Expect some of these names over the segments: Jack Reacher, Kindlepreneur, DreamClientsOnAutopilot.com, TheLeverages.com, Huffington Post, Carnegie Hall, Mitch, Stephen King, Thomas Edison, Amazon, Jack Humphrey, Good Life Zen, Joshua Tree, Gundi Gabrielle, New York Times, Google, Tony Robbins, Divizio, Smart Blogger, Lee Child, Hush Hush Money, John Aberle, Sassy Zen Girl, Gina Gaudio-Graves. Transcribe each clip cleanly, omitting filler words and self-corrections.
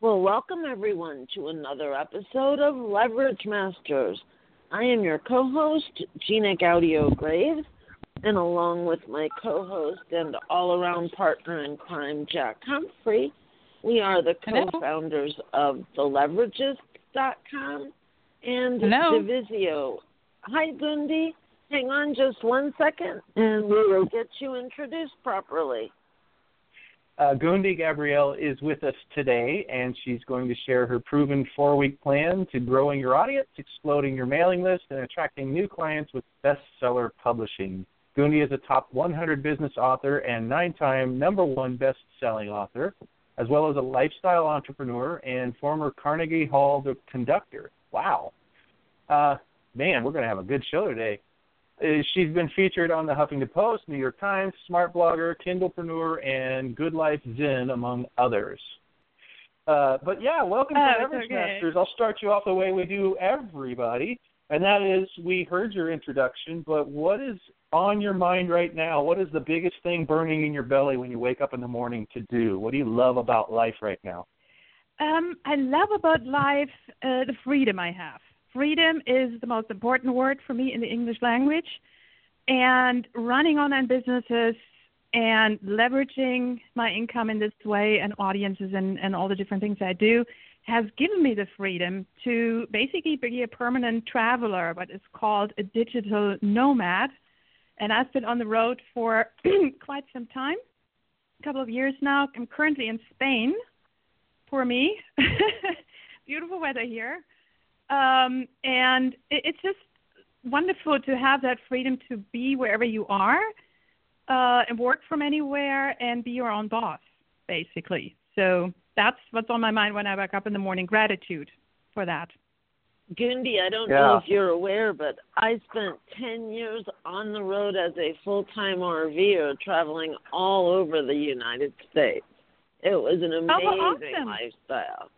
Well, welcome everyone to another episode of Leverage Masters. I am your co-host, Gina Gaudio-Graves, and along with my co-host and all-around partner in crime, Jack Humphrey, we are the co-founders of TheLeverages.com and Divizio. Hi, Gundi. Hang on just 1 second, and we will get you introduced properly. Gundi Gabrielle is with us today, and she's going to share her proven 4-week plan to growing your audience, exploding your mailing list, and attracting new clients with bestseller publishing. Gundi is a top 100 business author and 9-time number one best-selling author, as well as a lifestyle entrepreneur and former Carnegie Hall conductor. Wow. Man, we're going to have a good show today. She's been featured on the Huffington Post, New York Times, Smart Blogger, Kindlepreneur, and Good Life Zen, among others. But, yeah, welcome to Leverage Masters. I'll start you off the way we do everybody, and that is we heard your introduction, but what is on your mind right now? What is the biggest thing burning in your belly when you wake up in the morning to do? What do you love about life right now? I love about life the freedom I have. Freedom is the most important word for me in the English language, and running online businesses and leveraging my income in this way and audiences and all the different things I do has given me the freedom to basically be a permanent traveler, what is called a digital nomad. And I've been on the road for quite some time, a couple of years now. I'm currently in Spain, poor me. Beautiful weather here. And it's just wonderful to have that freedom to be wherever you are and work from anywhere and be your own boss, basically. So that's what's on my mind when I wake up in the morning, gratitude for that. Gundi, I don't know if you're aware, but I spent 10 years on the road as a full-time RVer traveling all over the United States. It was an amazing lifestyle.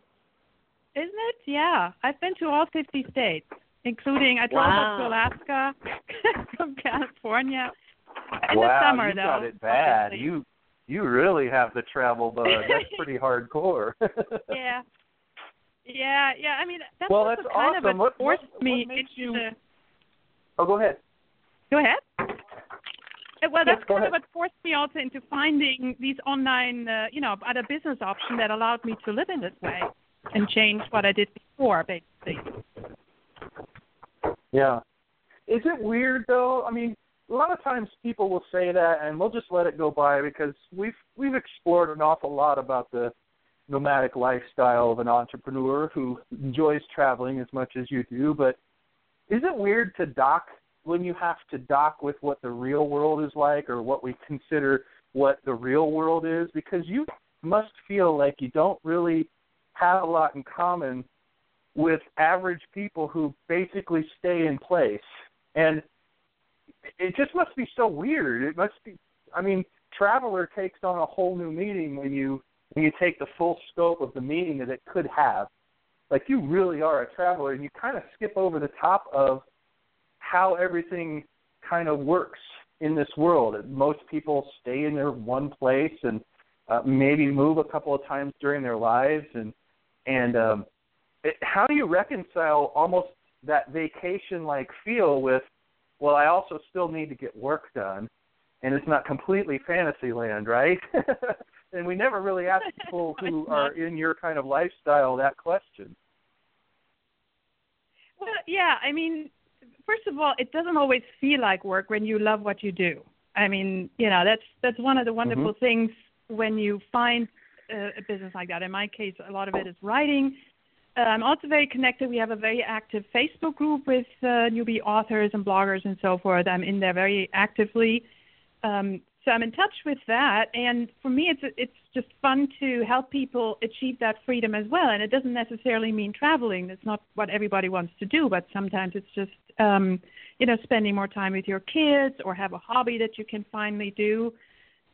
Isn't it? Yeah. I've been to all 50 states, including I drove up to Alaska from California. In the summer, you got it bad. Obviously. You really have the travel bug. That's pretty hardcore. Yeah. I mean, that's that's kind awesome. Of what forced me into... Oh, go ahead. Go ahead. Well, that's kind of what forced me also into finding these online, other business options that allowed me to live in this way. And change what I did before, basically. Yeah. Is it weird, though? I mean, a lot of times people will say that, and we'll just let it go by because we've explored an awful lot about the nomadic lifestyle of an entrepreneur who enjoys traveling as much as you do. But is it weird to dock when you have to dock with what the real world is like or what we consider what the real world is? Because you must feel like you don't really have a lot in common with average people who basically stay in place. And it just must be so weird. It must be, I mean, traveler takes on a whole new meaning when you take the full scope of the meaning that it could have. Like you really are a traveler and you kind of skip over the top of how everything kind of works in this world. Most people stay in their one place and maybe move a couple of times during their lives, and how do you reconcile almost that vacation-like feel with, well, I also still need to get work done, and it's not completely fantasy land, right? And we never really ask people who are in your kind of lifestyle that question. Well, yeah, I mean, first of all, it doesn't always feel like work when you love what you do. I mean, that's one of the wonderful things. When you find a business like that, in my case, a lot of it is writing. I'm also very connected. We have a very active Facebook group with newbie authors and bloggers and so forth. I'm in there very actively. So I'm in touch with that, and for me, it's just fun to help people achieve that freedom as well. And it doesn't necessarily mean traveling. That's not what everybody wants to do, but sometimes it's just, spending more time with your kids or have a hobby that you can finally do.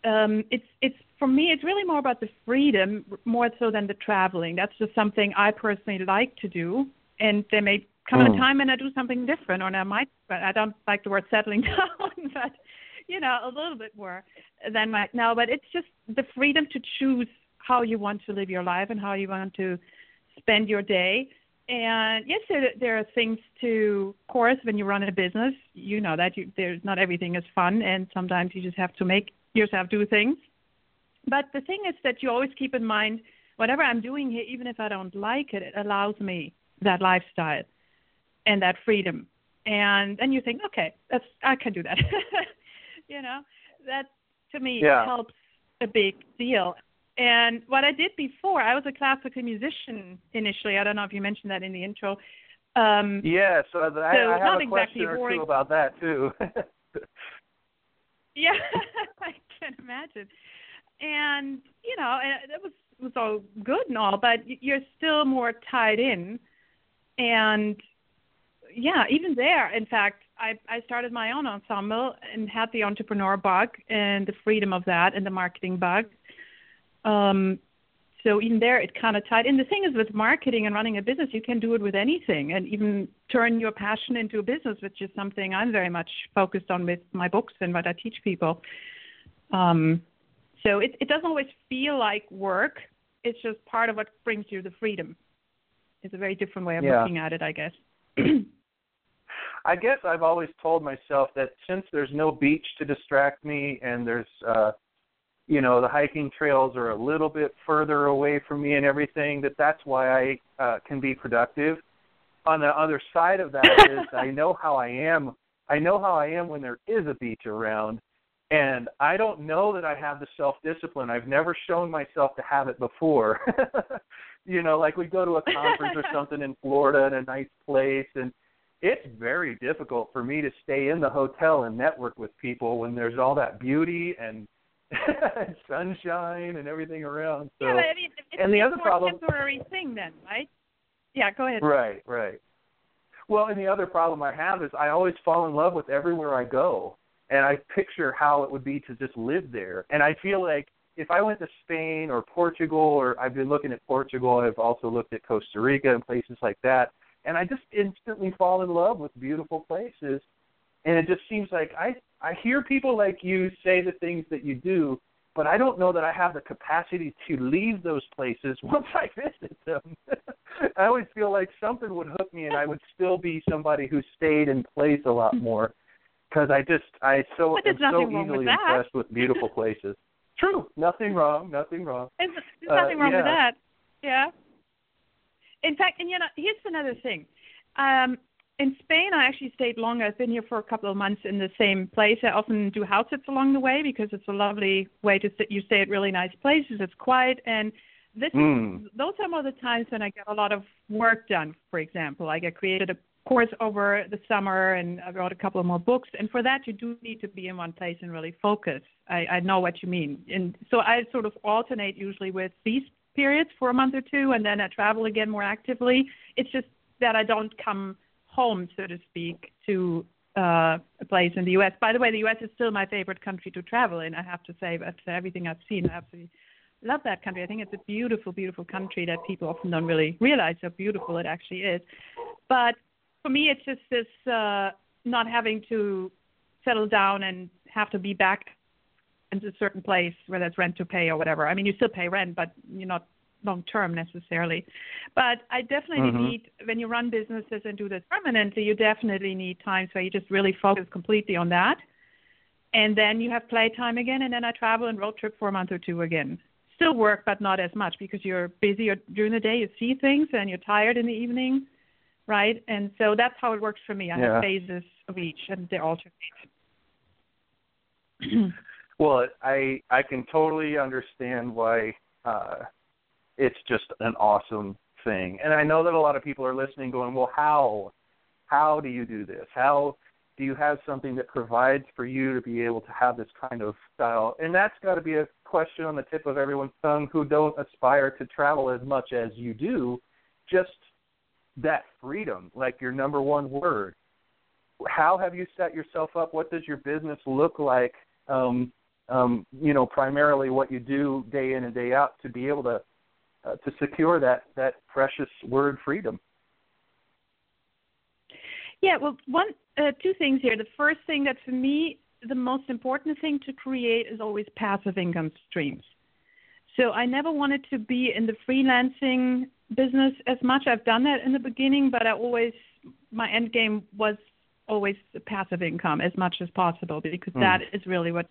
It's for me, it's really more about the freedom more so than the traveling. That's just something I personally like to do, and there may come a time when I do something different, or I might, but I don't like the word settling down, but a little bit more than right now, but it's just the freedom to choose how you want to live your life and how you want to spend your day. And yes, there are things to, of course, when you run a business, there's not everything is fun, and sometimes you just have to make yourself do things. But the thing is that you always keep in mind, whatever I'm doing here, even if I don't like it, it allows me that lifestyle and that freedom. And then you think, okay, I can do that. That to me helps a big deal. And what I did before, I was a classical musician initially. I don't know if you mentioned that in the intro. Yes, yeah, so I have a question or two about that too. Yeah, I can imagine. And, it was all good and all, but you're still more tied in. And, yeah, even there, in fact, I started my own ensemble and had the entrepreneur bug and the freedom of that and the marketing bug. So even there, it kind of tied in. The thing is with marketing and running a business, you can do it with anything and even turn your passion into a business, which is something I'm very much focused on with my books and what I teach people. So it doesn't always feel like work. It's just part of what brings you the freedom. It's a very different way of looking at it, I guess. I guess I've always told myself that since there's no beach to distract me and there's, the hiking trails are a little bit further away from me and everything, that's why I can be productive. On the other side of that is I know how I am. I know how I am when there is a beach around, and I don't know that I have the self-discipline. I've never shown myself to have it before. Like we go to a conference or something in Florida in a nice place, and it's very difficult for me to stay in the hotel and network with people when there's all that beauty and sunshine and everything around. So, yeah, but I mean, it's a temporary thing then, right? Yeah, go ahead. Right. Well, and the other problem I have is I always fall in love with everywhere I go, and I picture how it would be to just live there. And I feel like if I went to Spain or Portugal, or I've been looking at Portugal, I've also looked at Costa Rica and places like that, and I just instantly fall in love with beautiful places. And it just seems like I hear people like you say the things that you do, but I don't know that I have the capacity to leave those places once I visit them. I always feel like something would hook me, and I would still be somebody who stayed in place a lot more because I'm so easily impressed with beautiful places. True. Nothing wrong. There's nothing wrong with that. Yeah. In fact, here's another thing. In Spain, I actually stayed longer. I've been here for a couple of months in the same place. I often do house sits along the way because it's a lovely way to sit. You stay at really nice places. It's quiet. And those are more of the times when I get a lot of work done, for example. Like I created a course over the summer, and I wrote a couple of more books. And for that, you do need to be in one place and really focus. I know what you mean. And so I sort of alternate usually with these periods for a month or two, and then I travel again more actively. It's just that I don't come home, so to speak, to a place in the U.S. By the way, the U.S. is still my favorite country to travel in, I have to say, but everything I've seen, I absolutely love that country. I think it's a beautiful, beautiful country that people often don't really realize how beautiful it actually is. But for me, it's just this not having to settle down and have to be back into a certain place, whether it's rent to pay or whatever. I mean, you still pay rent, but you're not long-term necessarily. But I definitely need, when you run businesses and do this permanently, you definitely need times where you just really focus completely on that. And then you have playtime again, and then I travel and road trip for a month or two again. Still work, but not as much because you're busy during the day, you see things, and you're tired in the evening, right? And so that's how it works for me. I have phases of each, and they alternate. Well, I can totally understand why it's just an awesome thing. And I know that a lot of people are listening going, well, how do you do this? How do you have something that provides for you to be able to have this kind of style? And that's got to be a question on the tip of everyone's tongue who don't aspire to travel as much as you do, just that freedom, like your number one word. How have you set yourself up? What does your business look like, you know, primarily what you do day in and day out to be able to secure that precious word freedom? Yeah, well, two things here. The first thing that for me, the most important thing to create is always passive income streams. So I never wanted to be in the freelancing business as much. I've done that in the beginning, but my end game was always the passive income as much as possible, because that is really what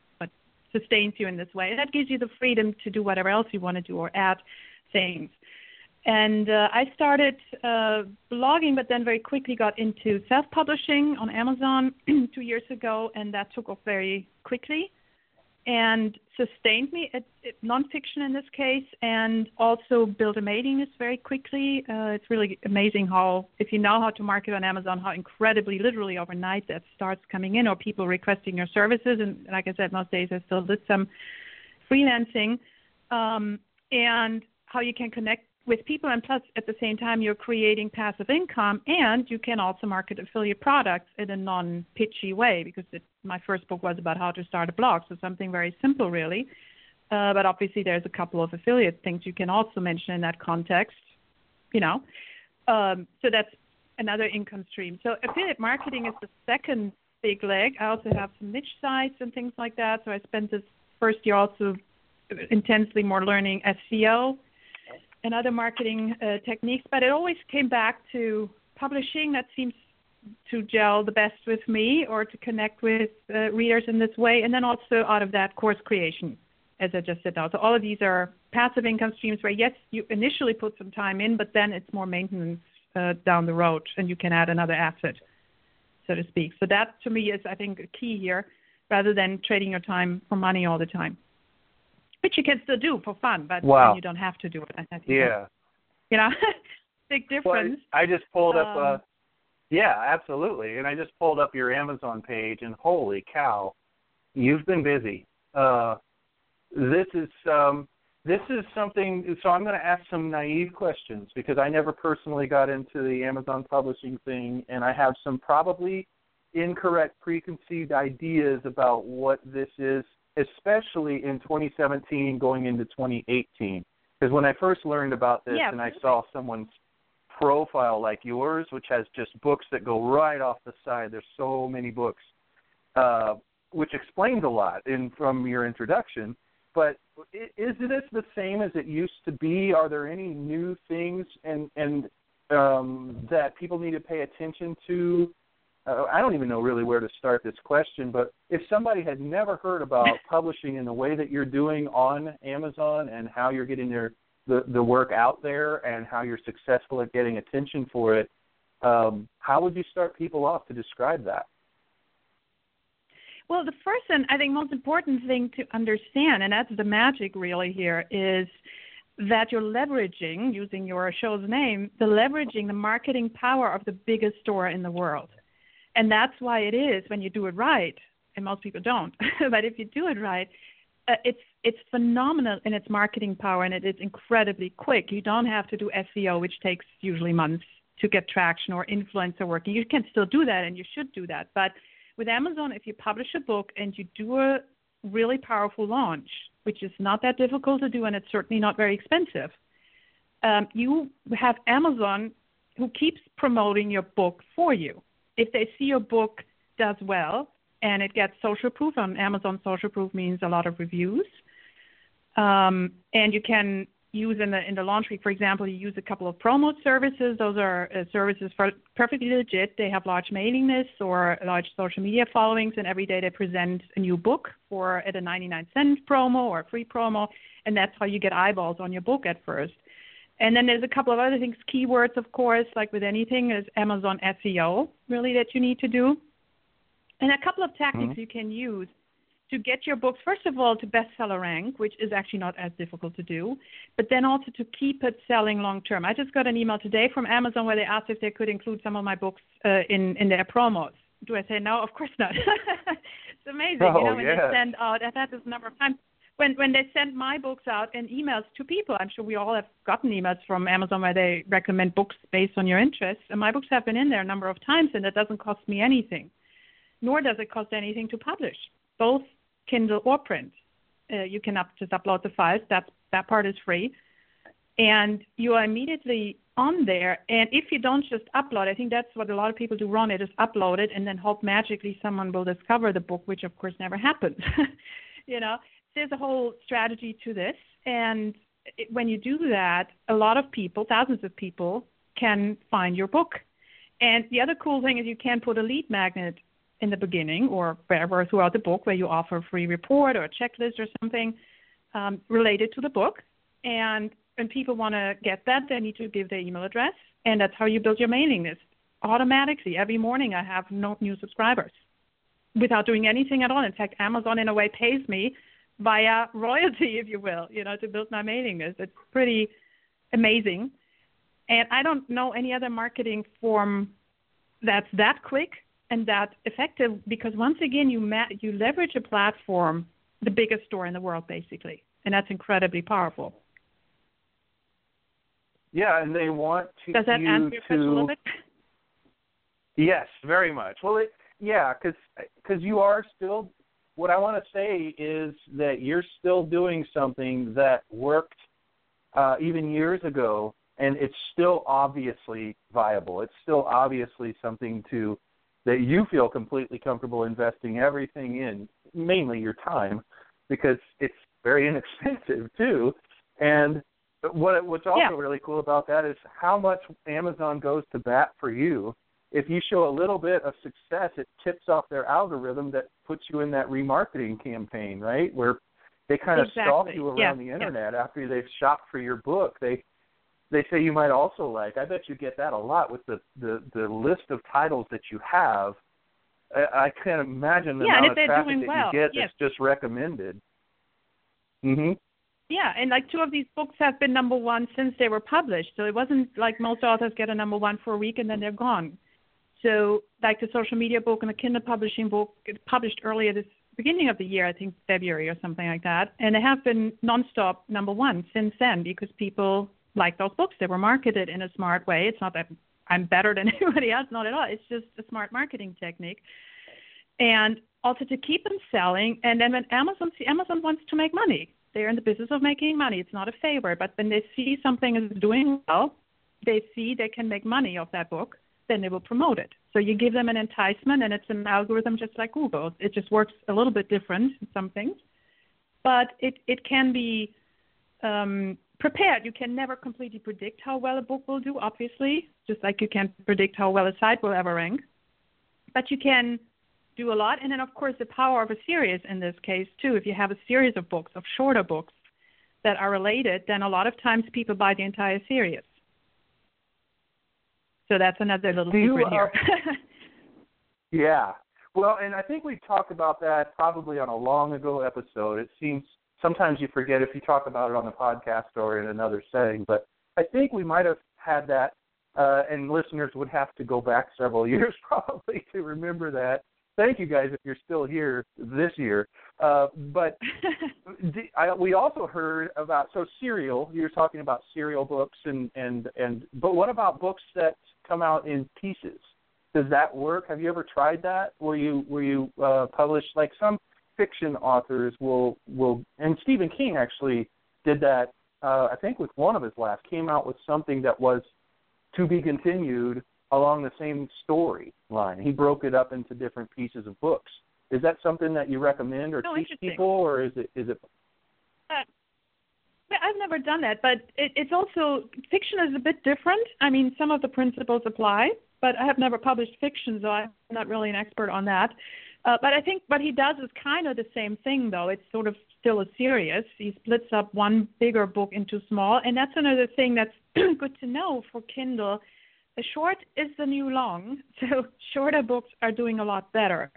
sustains you in this way. And that gives you the freedom to do whatever else you want to do or add things. And I started blogging, but then very quickly got into self-publishing on Amazon 2 years ago, and that took off very quickly and sustained me at nonfiction in this case, and also built a mailing list very quickly. It's really amazing how, if you know how to market on Amazon, how incredibly literally overnight that starts coming in, or people requesting your services. And like I said, most days I still did some freelancing, and how you can connect with people, and plus at the same time you're creating passive income, and you can also market affiliate products in a non-pitchy way, because my first book was about how to start a blog, so something very simple really, but obviously there's a couple of affiliate things you can also mention in that context, you know, so that's another income stream. So affiliate marketing is the second big leg. I also have some niche sites and things like that, so I spent this first year also intensely more learning SEO and other marketing techniques, but it always came back to publishing. That seems to gel the best with me, or to connect with readers in this way, and then also out of that, course creation, as I just said now. So all of these are passive income streams where, yes, you initially put some time in, but then it's more maintenance down the road, and you can add another asset, so to speak. So that, to me, is, I think, a key here, rather than trading your time for money all the time. Which you can still do for fun, but you don't have to do it. Yeah. You know, big difference. Well, I just pulled up, yeah, absolutely. And I just pulled up your Amazon page, and holy cow, you've been busy. This is something, so I'm going to ask some naive questions, because I never personally got into the Amazon publishing thing, and I have some probably incorrect preconceived ideas about what this is, especially in 2017 going into 2018. Because when I first learned about this and I saw someone's profile like yours, which has just books that go right off the side, there's so many books, which explains a lot from your introduction. But is this the same as it used to be? Are there any new things and that people need to pay attention to? I don't even know really where to start this question, but if somebody had never heard about publishing in the way that you're doing on Amazon, and how you're getting the work out there, and how you're successful at getting attention for it, how would you start people off to describe that? Well, the first and I think most important thing to understand, and that's the magic really here, is that you're leveraging, using your show's name, the marketing power of the biggest store in the world. And that's why it is, when you do it right, and most people don't, but if you do it right, it's phenomenal in its marketing power, and it is incredibly quick. You don't have to do SEO, which takes usually months to get traction, or influencer working. You can still do that, and you should do that. But with Amazon, if you publish a book and you do a really powerful launch, which is not that difficult to do, and it's certainly not very expensive, you have Amazon who keeps promoting your book for you. If they see your book does well and it gets social proof on Amazon, social proof means a lot of reviews. And you can use in the launch week, for example, you use a couple of promo services. Those are services for perfectly legit. They have large mailing lists or large social media followings, and every day they present a new book at a 99-cent promo or a free promo, and that's how you get eyeballs on your book at first. And then there's a couple of other things, keywords, of course, like with anything, there's Amazon SEO, really, that you need to do. And a couple of tactics you can use to get your books, first of all, to bestseller rank, which is actually not as difficult to do, but then also to keep it selling long-term. I just got an email today from Amazon where they asked if they could include some of my books in their promos. do I say no? Of course not. It's amazing. Oh, you know, when they send out, I've had this number of times, when they send my books out and emails to people, I'm sure we all have gotten emails from Amazon where they recommend books based on your interests. And my books have been in there a number of times, and it doesn't cost me anything, nor does it cost anything to publish, both Kindle or print. You can just upload the files. That part is free. And you are immediately on there. And if you don't just upload, I think that's what a lot of people do wrong. They just upload it and then hope magically someone will discover the book, which, of course, never happens. You know, there's a whole strategy to this. And when you do that, a lot of people, thousands of people, can find your book. And the other cool thing is you can put a lead magnet in the beginning or wherever throughout the book where you offer a free report or a checklist or something related to the book. And when people want to get that, they need to give their email address, and that's how you build your mailing list. Automatically, every morning I have new subscribers without doing anything at all. In fact, Amazon, in a way, pays me via royalty, if you will, you know, to build my mailing list. It's pretty amazing. And I don't know any other marketing form that's that quick and that effective, because once again, you leverage a platform, the biggest store in the world, basically, and that's incredibly powerful. Yeah, and they want to. Does that answer your question a little bit? Yes, very much. Well, because you are still. What I want to say is that you're still doing something that worked even years ago, and it's still obviously viable. It's still obviously something that you feel completely comfortable investing everything in, mainly your time, because it's very inexpensive too, and. What's also really cool about that is how much Amazon goes to bat for you. If you show a little bit of success, it tips off their algorithm that puts you in that remarketing campaign, right, where they kind of stalk you around the Internet after they've shopped for your book. They say you might also like. I bet you get that a lot with the list of titles that you have. I can't imagine the amount of traffic that you get that's just recommended. Mm-hmm. Yeah, and like two of these books have been number one since they were published. So it wasn't like most authors get a number one for a week and then they're gone. So like the social media book and the Kindle publishing book, it published earlier this beginning of the year, I think February or something like that. And they have been nonstop number one since then because people like those books. They were marketed in a smart way. It's not that I'm better than anybody else, not at all. It's just a smart marketing technique. And also to keep them selling. And then when Amazon wants to make money. They're in the business of making money. It's not a favor, but when they see something is doing well, they see they can make money off that book, then they will promote it. So you give them an enticement, and it's an algorithm just like Google. It just works a little bit different in some things, but it can be prepared. You can never completely predict how well a book will do, obviously, just like you can't predict how well a site will ever rank, but you can do a lot. And then, of course, the power of a series in this case, too. If you have a series of books, of shorter books that are related, then a lot of times people buy the entire series. So that's another little secret here. Yeah. Well, and I think we talked about that probably on a long ago episode. It seems sometimes you forget if you talk about it on the podcast or in another setting, but I think we might have had that, and listeners would have to go back several years probably to remember that. Thank you, guys, if you're still here this year. But we also heard about, so serial, you're talking about serial books, but what about books that come out in pieces? Does that work? Have you ever tried that? Were you published, like some fiction authors will, and Stephen King actually did that, I think with one of his last, came out with something that was to be continued along the same story line. He broke it up into different pieces of books. Is that something that you recommend or teach people, or is it? I've never done that, but it's also, fiction is a bit different. I mean, some of the principles apply, but I have never published fiction, so I'm not really an expert on that. But I think what he does is kind of the same thing, though. It's sort of still a series. He splits up one bigger book into small, and that's another thing that's good to know for Kindle. A short is the new long, so shorter books are doing a lot better.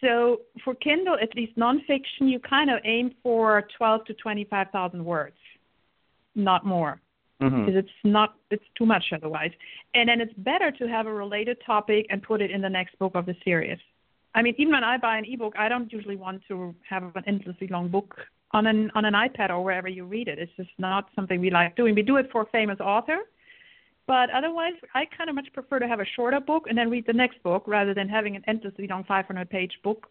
So for Kindle, at least nonfiction, you kind of aim for 12,000 to 25,000 words, not more. because it's too much otherwise. And then it's better to have a related topic and put it in the next book of the series. I mean, even when I buy an ebook, I don't usually want to have an endlessly long book on an iPad or wherever you read it. It's just not something we like doing. We do it for a famous author, but otherwise, I kind of much prefer to have a shorter book and then read the next book rather than having an endlessly long 500-page book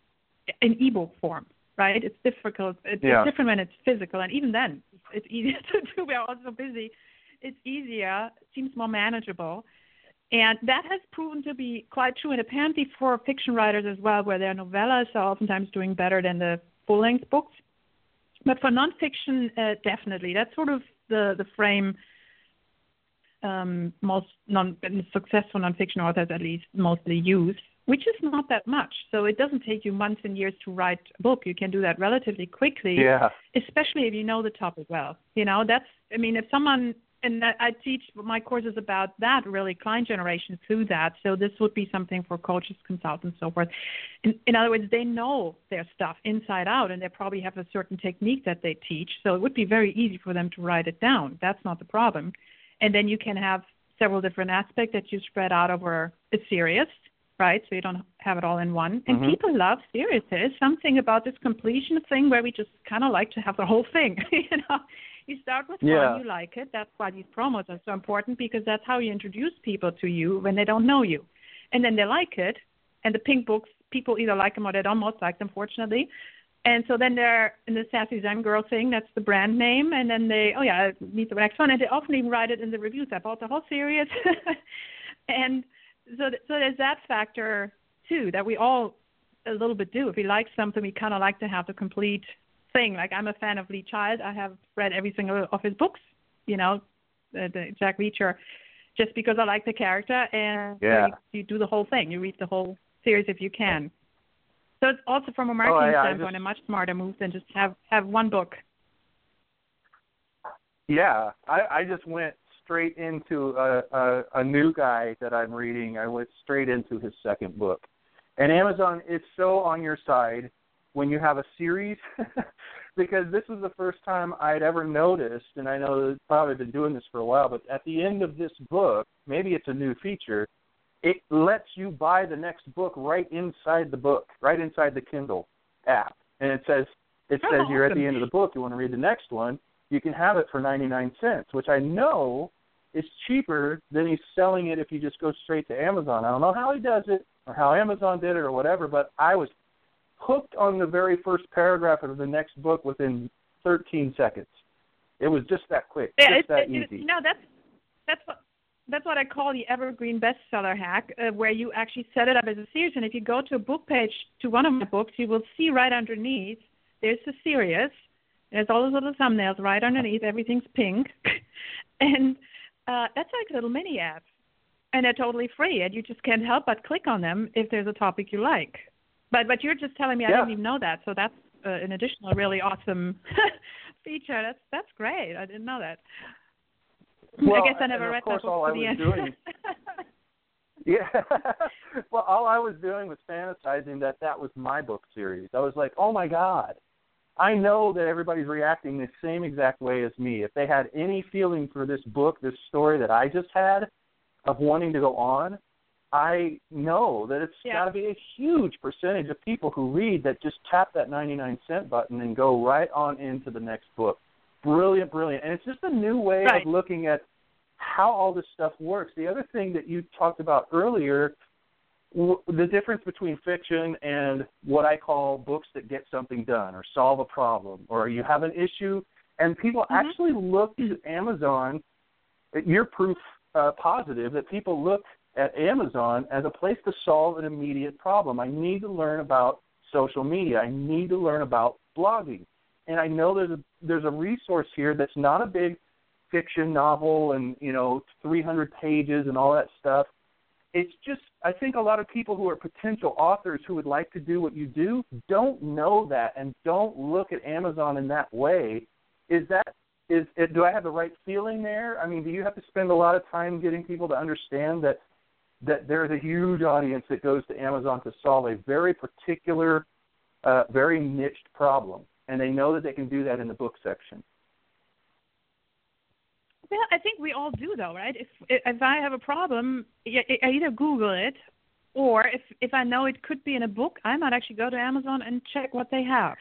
in ebook form. Right? It's difficult. It's different when it's physical, and even then, it's easier to do. We are also busy. It's easier, seems more manageable, and that has proven to be quite true. And apparently, for fiction writers as well, where their novellas are oftentimes doing better than the full-length books. But for nonfiction, definitely, that's sort of the frame most successful nonfiction authors, at least, mostly use. Which is not that much. So it doesn't take you months and years to write a book. You can do that relatively quickly, especially if you know the topic well. You know, that's, I mean, if someone, and I teach my courses about that, really client generation through that. So this would be something for coaches, consultants, so forth. In other words, they know their stuff inside out, and they probably have a certain technique that they teach. So it would be very easy for them to write it down. That's not the problem. And then you can have several different aspects that you spread out over a series. Right, so you don't have it all in one. And people love series. There's something about this completion thing where we just kind of like to have the whole thing. You know, you start with one, you like it. That's why these promos are so important, because that's how you introduce people to you when they don't know you. And then they like it. And the pink books, people either like them or they don't most like them, fortunately. And so then they're in the Sassy Zen Girl thing. That's the brand name. And then they, oh, yeah, I need the next one. And they often even write it in the reviews. I bought the whole series. And So there's that factor, too, that we all a little bit do. If we like something, we kind of like to have the complete thing. Like, I'm a fan of Lee Child. I have read every single of his books, you know, the Jack Reacher, just because I like the character. And you do the whole thing. You read the whole series if you can. So it's also, from a marketing standpoint, a much smarter move than just have one book. Yeah, I just went straight into a new guy that I'm reading. I went straight into his second book. And Amazon is so on your side when you have a series because this was the first time I'd ever noticed, and I know they've probably been doing this for a while, but at the end of this book, maybe it's a new feature, it lets you buy the next book right inside the book, right inside the Kindle app. And it says you're at the end of the book, you want to read the next one, you can have it for 99 cents, which I know it's cheaper than he's selling it if you just go straight to Amazon. I don't know how he does it or how Amazon did it or whatever, but I was hooked on the very first paragraph of the next book within 13 seconds. It was just that quick, easy. No, that's what I call the evergreen bestseller hack, where you actually set it up as a series. And if you go to a book page to one of my books, you will see right underneath there's the series. There's all those little thumbnails right underneath. Everything's pink. And that's like little mini ads, and they're totally free, and you just can't help but click on them if there's a topic you like. But you're just telling me I didn't even know that, so that's an additional really awesome feature. That's great. I didn't know that. Well, I guess I never read that book to the end. Well, all I was doing was fantasizing that was my book series. I was like, oh, my God. I know that everybody's reacting the same exact way as me. If they had any feeling for this book, this story that I just had of wanting to go on, I know that it's got to be a huge percentage of people who read that just tap that 99-cent button and go right on into the next book. Brilliant, brilliant. And it's just a new way of looking at how all this stuff works. The other thing that you talked about earlier, the difference between fiction and what I call books that get something done or solve a problem or you have an issue, and people actually look to Amazon. You're proof positive that people look at Amazon as a place to solve an immediate problem. I need to learn about social media. I need to learn about blogging. And I know there's a resource here that's not a big fiction novel and, you know, 300 pages and all that stuff. It's just, I think a lot of people who are potential authors who would like to do what you do don't know that and don't look at Amazon in that way. Do I have the right feeling there? I mean, do you have to spend a lot of time getting people to understand that there's a huge audience that goes to Amazon to solve a very particular, very niched problem, and they know that they can do that in the book section? Well, I think we all do, though, right? If I have a problem, I either Google it, or if I know it could be in a book, I might actually go to Amazon and check what they have.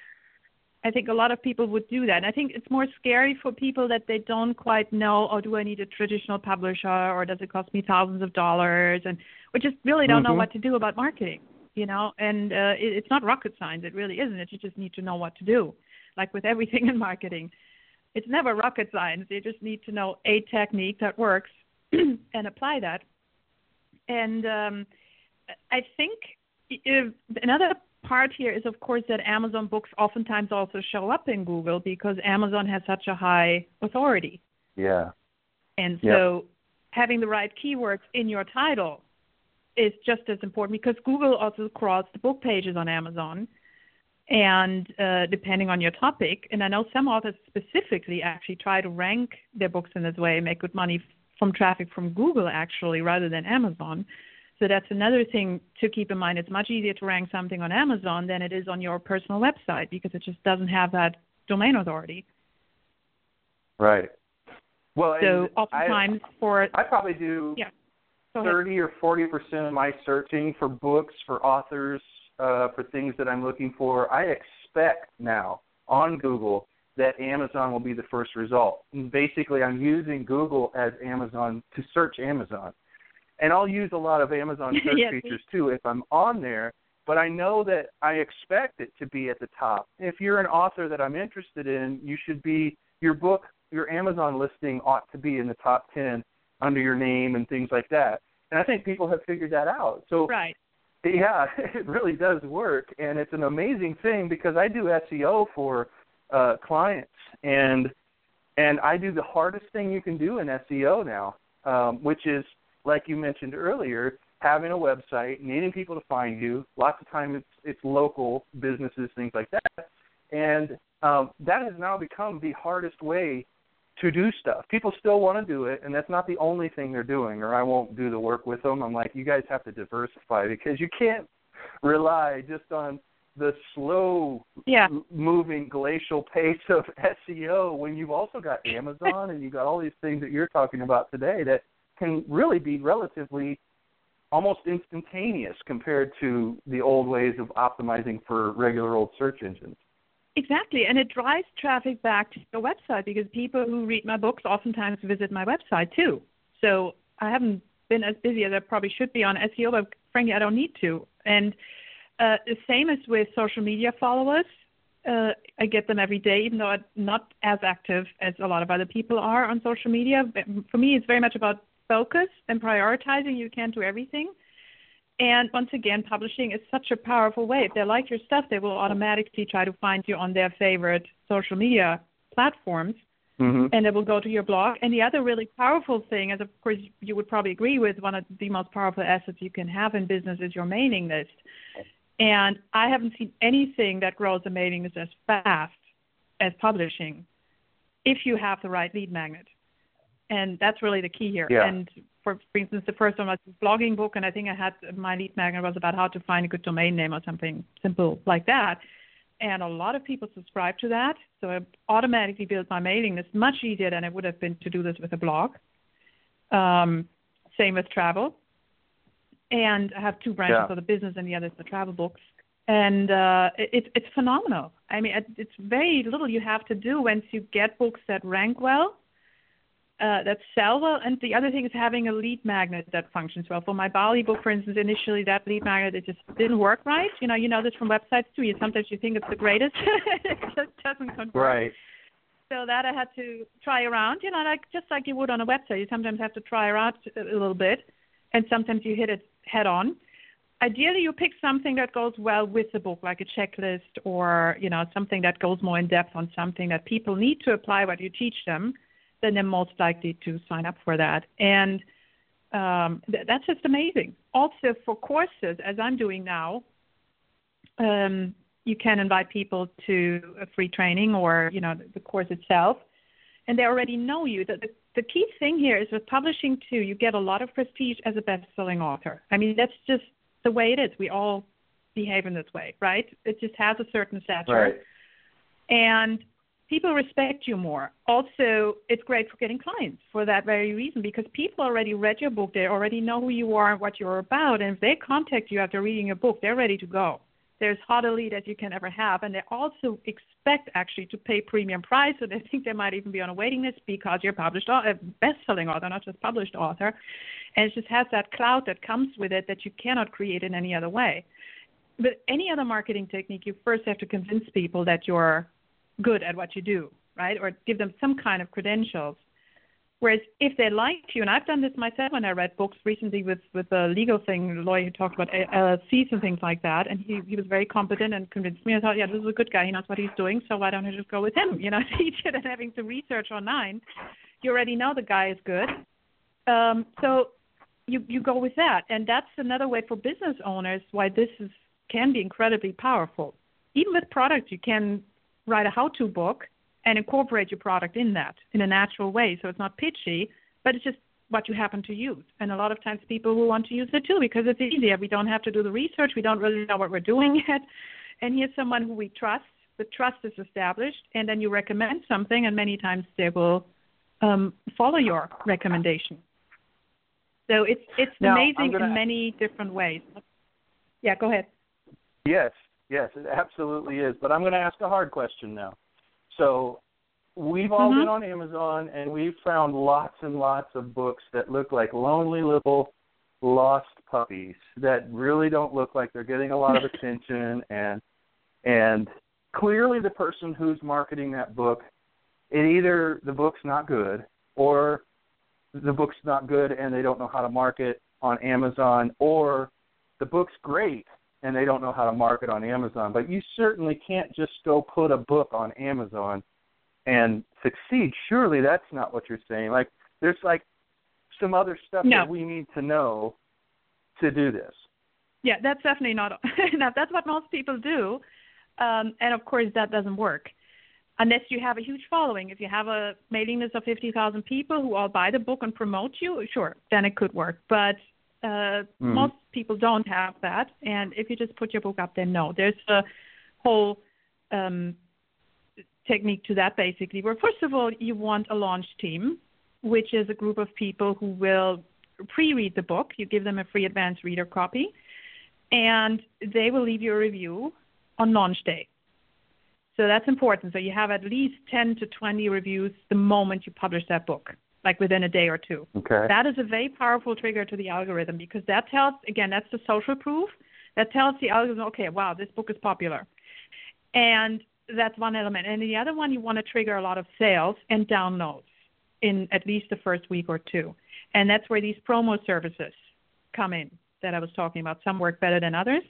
I think a lot of people would do that. And I think it's more scary for people that they don't quite know, oh, do I need a traditional publisher, or does it cost me thousands of dollars? And we just really don't know what to do about marketing, you know. And it's not rocket science. It really isn't. You just need to know what to do, like with everything in marketing. It's never rocket science. You just need to know a technique that works and apply that. And I think another part here is, of course, that Amazon books oftentimes also show up in Google because Amazon has such a high authority. Yeah. And so having the right keywords in your title is just as important, because Google also crawls the book pages on Amazon, and depending on your topic. And I know some authors specifically actually try to rank their books in this way, make good money from traffic from Google, actually, rather than Amazon. So that's another thing to keep in mind. It's much easier to rank something on Amazon than it is on your personal website, because it just doesn't have that domain authority. Right. Well, so oftentimes I probably do 30 or 40% of my searching for books, for authors, for things that I'm looking for. I expect now on Google that Amazon will be the first result. And basically, I'm using Google as Amazon to search Amazon. And I'll use a lot of Amazon search features, too, if I'm on there. But I know that I expect it to be at the top. If you're an author that I'm interested in, you should be – your book, your Amazon listing ought to be in the top 10 under your name and things like that. And I think people have figured that out. So, yeah, it really does work. And it's an amazing thing, because I do SEO for clients. And I do the hardest thing you can do in SEO now, which is – like you mentioned earlier, having a website, needing people to find you. Lots of times it's local businesses, things like that. And that has now become the hardest way to do stuff. People still want to do it, and that's not the only thing they're doing, or I won't do the work with them. I'm like, you guys have to diversify, because you can't rely just on the slow moving glacial pace of SEO when you've also got Amazon and you've got all these things that you're talking about today that can really be relatively almost instantaneous compared to the old ways of optimizing for regular old search engines. Exactly, and it drives traffic back to the website, because people who read my books oftentimes visit my website too. So I haven't been as busy as I probably should be on SEO, but frankly, I don't need to. And the same as with social media followers. I get them every day, even though I'm not as active as a lot of other people are on social media. But for me, it's very much about focus and prioritizing. You can't do everything. And once again, publishing is such a powerful way. If they like your stuff, they will automatically try to find you on their favorite social media platforms, and they will go to your blog. And the other really powerful thing is, of course, you would probably agree with, one of the most powerful assets you can have in business is your mailing list. And I haven't seen anything that grows a mailing list as fast as publishing, if you have the right lead magnet. And that's really the key here. Yeah. And for instance, the first one was a blogging book, and I think I had my lead magnet was about how to find a good domain name or something simple like that. And a lot of people subscribe to that. So I automatically built my mailing list much easier than it would have been to do this with a blog. Same with travel. And I have two branches for the business, and the other is the travel books. And it's phenomenal. I mean, it's very little you have to do once you get books that rank well, that sell well. And the other thing is having a lead magnet that functions well. For my Bali book, for instance, initially that lead magnet, it just didn't work right. You know this from websites too. Sometimes you think it's the greatest. It just doesn't convert. Right. So that I had to try around, like you would on a website. You sometimes have to try around a little bit. And sometimes you hit it head on. Ideally, you pick something that goes well with the book, like a checklist or, something that goes more in depth on something that people need to apply what you teach them, then they're most likely to sign up for that. And that's just amazing. Also, for courses, as I'm doing now, you can invite people to a free training or, the course itself, and they already know you. The key thing here is with publishing, too, you get a lot of prestige as a best-selling author. I mean, that's just the way it is. We all behave in this way, right? It just has a certain stature. Right. And People respect you more. Also, it's great for getting clients for that very reason, because people already read your book. They already know who you are and what you're about. And if they contact you after reading your book, they're ready to go. They're as hot a lead as you can ever have. And they also expect actually to pay premium price. So they think they might even be on a waiting list because you're a best-selling author, not just published author. And it just has that clout that comes with it that you cannot create in any other way. But any other marketing technique, you first have to convince people that you're good at what you do, right? Or give them some kind of credentials. Whereas if they like you, and I've done this myself when I read books recently with the legal thing, the lawyer who talked about LLCs and things like that, and he was very competent and convinced me. I thought, yeah, this is a good guy. He knows what he's doing, so why don't I just go with him? You know, it's easier than having to research online. You already know the guy is good. So you go with that. And that's another way for business owners why this can be incredibly powerful. Even with products, you can write a how-to book and incorporate your product in that in a natural way. So it's not pitchy, but it's just what you happen to use. And a lot of times people will want to use it too because it's easier. We don't have to do the research. We don't really know what we're doing yet. And here's someone who we trust. The trust is established. And then you recommend something, and many times they will follow your recommendation. So it's amazing in many different ways. Yeah, go ahead. Yes, it absolutely is. But I'm going to ask a hard question now. So we've all been on Amazon, and we've found lots and lots of books that look like lonely little lost puppies that really don't look like they're getting a lot of attention. And clearly the person who's marketing that book, either the book's not good or the book's not good and they don't know how to market on Amazon, or the book's great and they don't know how to market on Amazon. But you certainly can't just go put a book on Amazon and succeed. Surely that's not what you're saying. Like, there's like some other stuff that we need to know to do this. Yeah, that's definitely not enough. That's what most people do. And, of course, that doesn't work unless you have a huge following. If you have a mailing list of 50,000 people who all buy the book and promote you, sure, then it could work. But most people don't have that, and if you just put your book up there, no. There's a whole technique to that, basically, where first of all, you want a launch team, which is a group of people who will pre-read the book. You give them a free advanced reader copy, and they will leave you a review on launch day. So that's important. So you have at least 10 to 20 reviews the moment you publish that book, like within a day or two. Okay. That is a very powerful trigger to the algorithm, because that tells, again, that's the social proof. That tells the algorithm, okay, wow, this book is popular. And that's one element. And the other one, you want to trigger a lot of sales and downloads in at least the first week or two. And that's where these promo services come in that I was talking about. Some work better than others.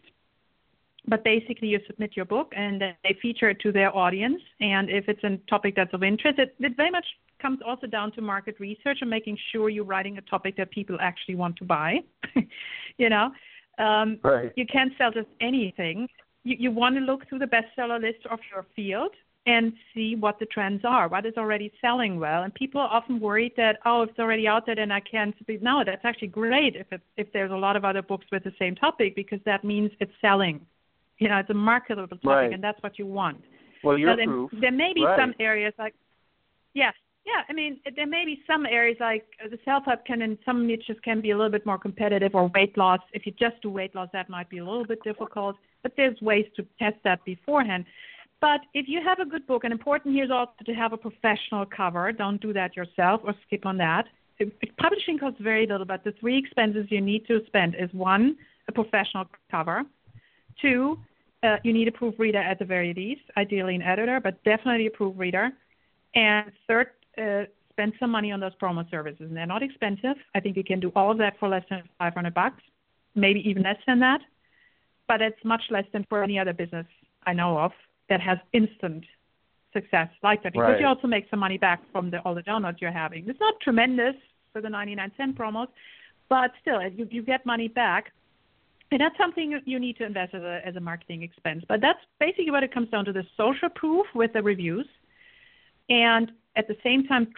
But basically, you submit your book, and they feature it to their audience. And if it's a topic that's of interest, it very much comes also down to market research and making sure you're writing a topic that people actually want to buy. You know, right. You can't sell just anything. You want to look through the bestseller list of your field and see what the trends are, what is already selling well. And people are often worried that, oh, it's already out there, then I can't speak. No, that's actually great if there's a lot of other books with the same topic, because that means it's selling. You know, it's a marketable topic, and that's what you want. Well, you're proof. There may be some areas like, I mean, there may be some areas like the self-help in some niches can be a little bit more competitive, or weight loss. If you just do weight loss, that might be a little bit difficult, but there's ways to test that beforehand. But if you have a good book, and important here is also to have a professional cover. Don't do that yourself or skip on that. Publishing costs very little, but the three expenses you need to spend is, one, a professional cover, two, you need a proofreader at the very least, ideally an editor, but definitely a proofreader. And third, spend some money on those promo services. And they're not expensive. I think you can do all of that for less than $500, maybe even less than that. But it's much less than for any other business I know of that has instant success like that. Because you also make some money back from all the downloads you're having. It's not tremendous for the 99-cent promos, but still, you get money back. And that's something you need to invest as a marketing expense. But that's basically what it comes down to, the social proof with the reviews. And at the same time,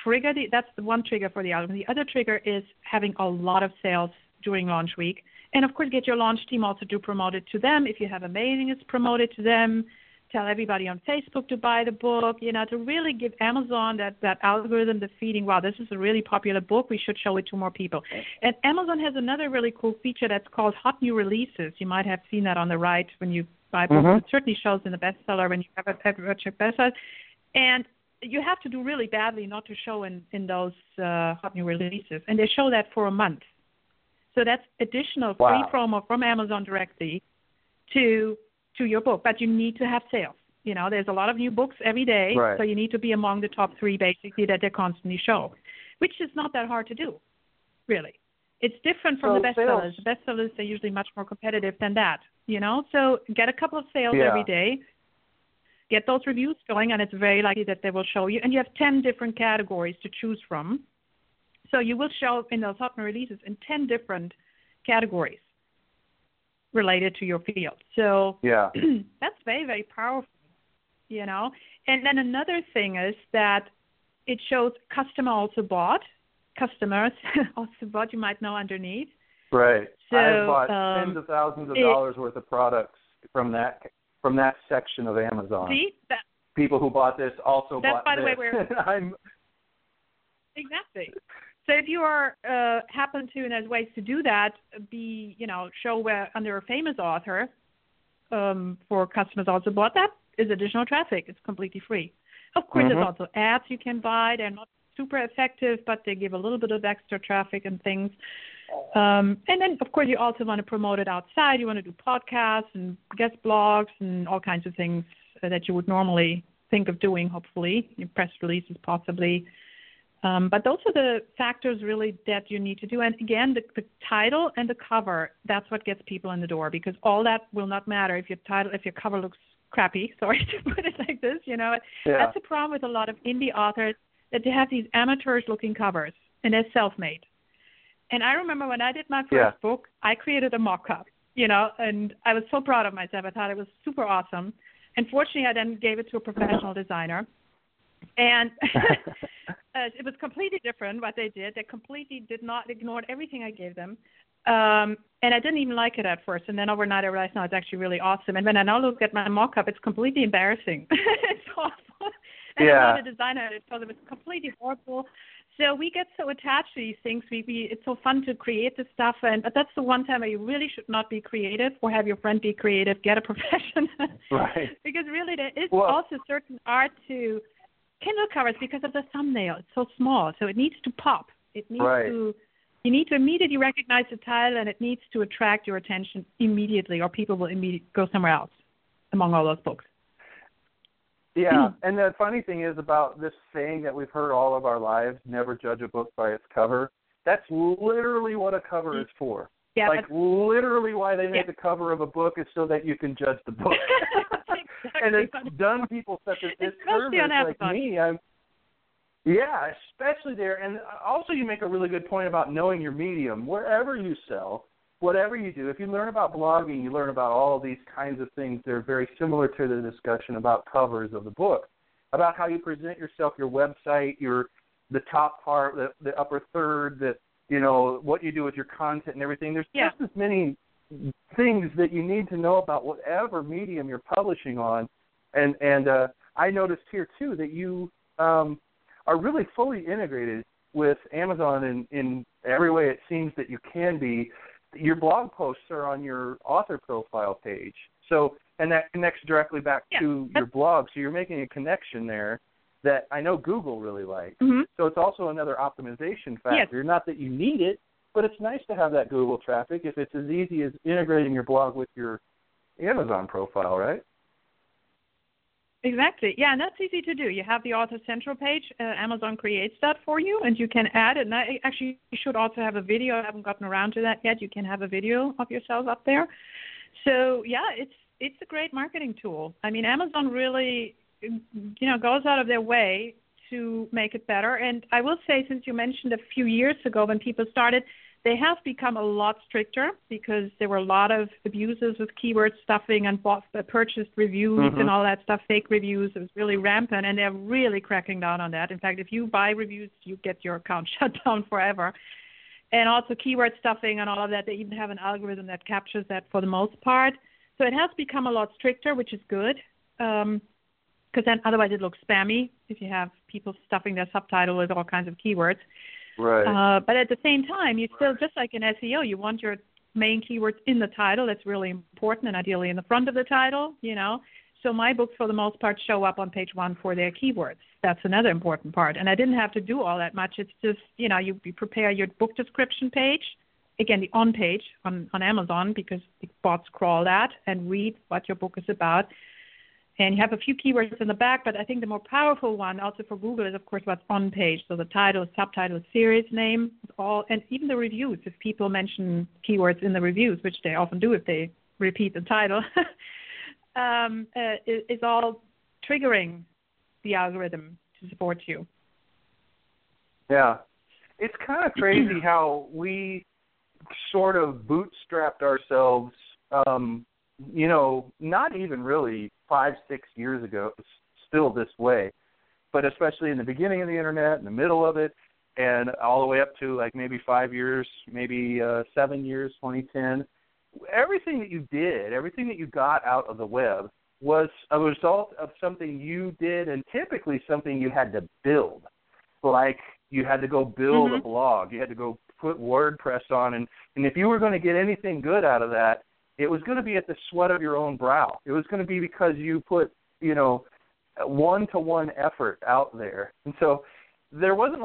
that's the one trigger for the algorithm. The other trigger is having a lot of sales during launch week. And, of course, get your launch team also to promote it to them. If you have a mailing list, promote it to them. tell everybody on Facebook to buy the book, you know, to really give Amazon that algorithm, the feeding, wow, this is a really popular book, we should show it to more people. And Amazon has another really cool feature that's called Hot New Releases. You might have seen that on the right when you buy books. Mm-hmm. It certainly shows in the bestseller when you have a bestseller. And you have to do really badly not to show in those Hot New Releases. And they show that for a month. So that's additional free promo from Amazon directly to your book. But you need to have sales. You know, there's a lot of new books every day, right. So you need to be among the top three, basically, that they constantly show, which is not that hard to do, really. It's different from the bestsellers. The bestsellers are usually much more competitive than that, you know. So get a couple of sales every day. Get those reviews going, and it's very likely that they will show you. And you have 10 different categories to choose from. So you will show up in those hot new releases in 10 different categories related to your field. So that's very, very powerful, you know. And then another thing is that it shows customers also bought, you might know, underneath. Right. So, I have bought tens of thousands of dollars worth of products from that section of Amazon. See? People who bought this also bought this. That's, by the way, where... Exactly. So if you are happen to, and there's ways to do that, be, you know, show where under a famous author for customers also bought, that is additional traffic. It's completely free. Of course, there's also ads you can buy. They're not super effective, but they give a little bit of extra traffic and things. And then, of course, you also want to promote it outside. You want to do podcasts and guest blogs and all kinds of things that you would normally think of doing, hopefully, in press releases possibly. But those are the factors really that you need to do. And again, the title and the cover, that's what gets people in the door, because all that will not matter if your cover looks crappy. Sorry to put it like this, you know. Yeah. That's the problem with a lot of indie authors, that they have these amateurish-looking covers, and they're self-made. And I remember when I did my first book, I created a mock-up, you know, and I was so proud of myself. I thought it was super awesome. Unfortunately, I then gave it to a professional designer. And it was completely different what they did. They completely ignored everything I gave them. And I didn't even like it at first. And then overnight I realized, no, it's actually really awesome. And when I now look at my mock-up, it's completely embarrassing. It's awful. And I was a designer, and I told them it's completely horrible. So we get so attached to these things. It's so fun to create this stuff. But that's the one time where you really should not be creative, or have your friend be creative, get a profession. Right. Because really there is also certain art to – Kindle covers, because of the thumbnail, it's so small, so it needs to pop. It needs to. You need to immediately recognize the title, and it needs to attract your attention immediately, or people will immediately go somewhere else among all those books. Yeah, and the funny thing is about this saying that we've heard all of our lives: never judge a book by its cover. That's literally what a cover is for. Yeah, like literally why they make the cover of a book is so that you can judge the book. And it's done people such a disservice, like me. Especially there. And also you make a really good point about knowing your medium. Wherever you sell, whatever you do, if you learn about blogging, you learn about all of these kinds of things. They're very similar to the discussion about covers of the book, about how you present yourself, your website, the top part, the upper third, you know, what you do with your content and everything. There's just as many things that you need to know about whatever medium you're publishing on. And I noticed here, too, that you are really fully integrated with Amazon in every way it seems that you can be. Your blog posts are on your author profile page. So, and that connects directly back to your blog. So you're making a connection there that I know Google really likes. Mm-hmm. So it's also another optimization factor. Yes. Not that you need it, but it's nice to have that Google traffic if it's as easy as integrating your blog with your Amazon profile, right? Exactly. Yeah, and that's easy to do. You have the Author Central page. Amazon creates that for you, and you can add it. And actually, you should also have a video. I haven't gotten around to that yet. You can have a video of yourself up there. So, yeah, it's a great marketing tool. I mean, Amazon really... you know, goes out of their way to make it better. And I will say, since you mentioned a few years ago when people started, they have become a lot stricter because there were a lot of abuses with keyword stuffing and purchased reviews and all that stuff, fake reviews. It was really rampant, and they're really cracking down on that. In fact, if you buy reviews, you get your account shut down forever. And also keyword stuffing and all of that. They even have an algorithm that captures that for the most part. So it has become a lot stricter, which is good. because then otherwise it looks spammy if you have people stuffing their subtitle with all kinds of keywords. Right. But at the same time, you still, just like in SEO, you want your main keywords in the title. That's really important, and ideally in the front of the title, you know. So my books, for the most part, show up on page one for their keywords. That's another important part. And I didn't have to do all that much. It's just, you know, you prepare your book description page, again, the on page on Amazon, because the bots crawl that and read what your book is about. And you have a few keywords in the back, but I think the more powerful one also for Google is, of course, what's on page. So the title, subtitle, series name, all, and even the reviews, if people mention keywords in the reviews, which they often do if they repeat the title, is all triggering the algorithm to support you. Yeah. It's kind of crazy how we sort of bootstrapped ourselves, you know, not even really 5-6 years ago, still this way, but especially in the beginning of the internet, in the middle of it, and all the way up to like maybe 5 years, maybe 7 years, 2010. Everything that you did, everything that you got out of the web was a result of something you did, and typically something you had to build. Like you had to go build a blog. You had to go put WordPress on. And if you were going to get anything good out of that, it was going to be at the sweat of your own brow. It was going to be because you put, you know, one-to-one effort out there. And so there wasn't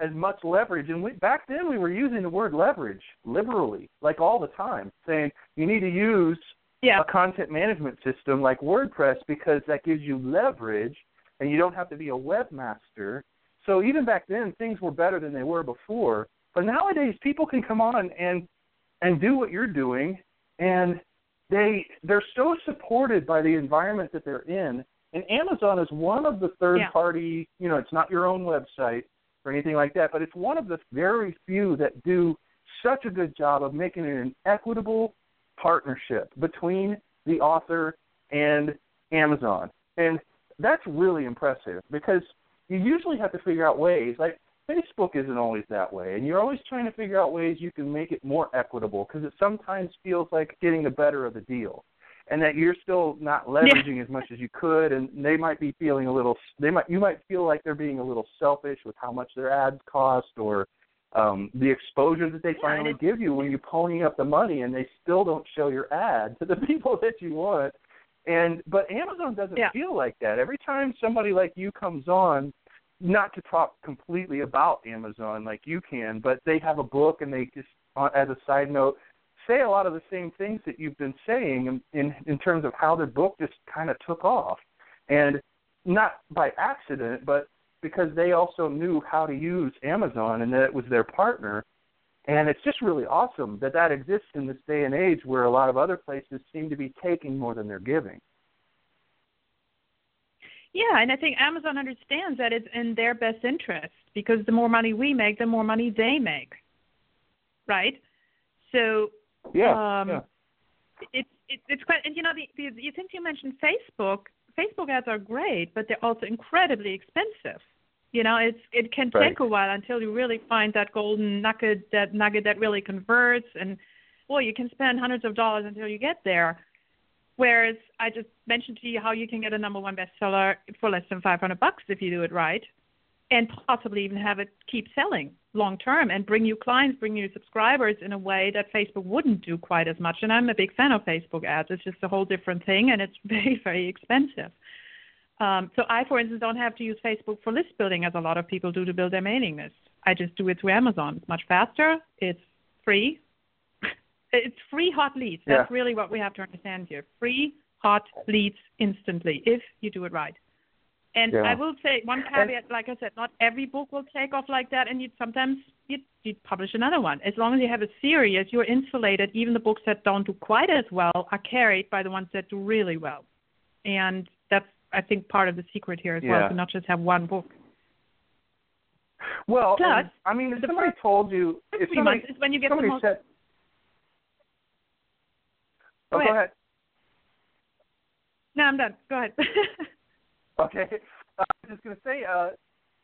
as much leverage. And back then we were using the word leverage liberally, like all the time, saying you need to use a content management system like WordPress because that gives you leverage and you don't have to be a webmaster. So even back then things were better than they were before. But nowadays people can come on and do what you're doing, and they're so supported by the environment that they're in. And Amazon is one of the third-party, you know, it's not your own website or anything like that, but it's one of the very few that do such a good job of making it an equitable partnership between the author and Amazon. And that's really impressive because you usually have to figure out ways, like Facebook isn't always that way, and you're always trying to figure out ways you can make it more equitable because it sometimes feels like getting the better of the deal. And that you're still not leveraging as much as you could, and they might be feeling a little. You might feel like they're being a little selfish with how much their ads cost, or the exposure that they finally give you when you pony up the money, and they still don't show your ad to the people that you want. But Amazon doesn't feel like that. Every time somebody like you comes on, not to talk completely about Amazon like you can, but they have a book and they just, as a side note, say a lot of the same things that you've been saying in terms of how their book just kind of took off, and not by accident, but because they also knew how to use Amazon and that it was their partner. And it's just really awesome that that exists in this day and age where a lot of other places seem to be taking more than they're giving. Yeah, and I think Amazon understands that it's in their best interest because the more money we make, the more money they make, right? So it's quite, and you know, since you mentioned Facebook ads are great, but they're also incredibly expensive. You know, it can take a while until you really find that golden nugget that really converts, and well, you can spend hundreds of dollars until you get there. Whereas I just mentioned to you how you can get a number one bestseller for less than $500 if you do it right, and possibly even have it keep selling long-term and bring you clients, bring you subscribers in a way that Facebook wouldn't do quite as much. And I'm a big fan of Facebook ads. It's just a whole different thing, and it's very, very expensive. So I, for instance, don't have to use Facebook for list building as a lot of people do to build their mailing list. I just do it through Amazon. It's much faster. It's free. It's free hot leads. That's really what we have to understand here. Free hot leads instantly if you do it right. And I will say one caveat, like I said, not every book will take off like that, and sometimes you'd publish another one. As long as you have a series, you're insulated. Even the books that don't do quite as well are carried by the ones that do really well. And that's, I think, part of the secret here as well, to not just have one book. Well, plus, I mean, if somebody told you... It's when you get the most... Go ahead. No, I'm done. Go ahead. Okay, I was just going to say,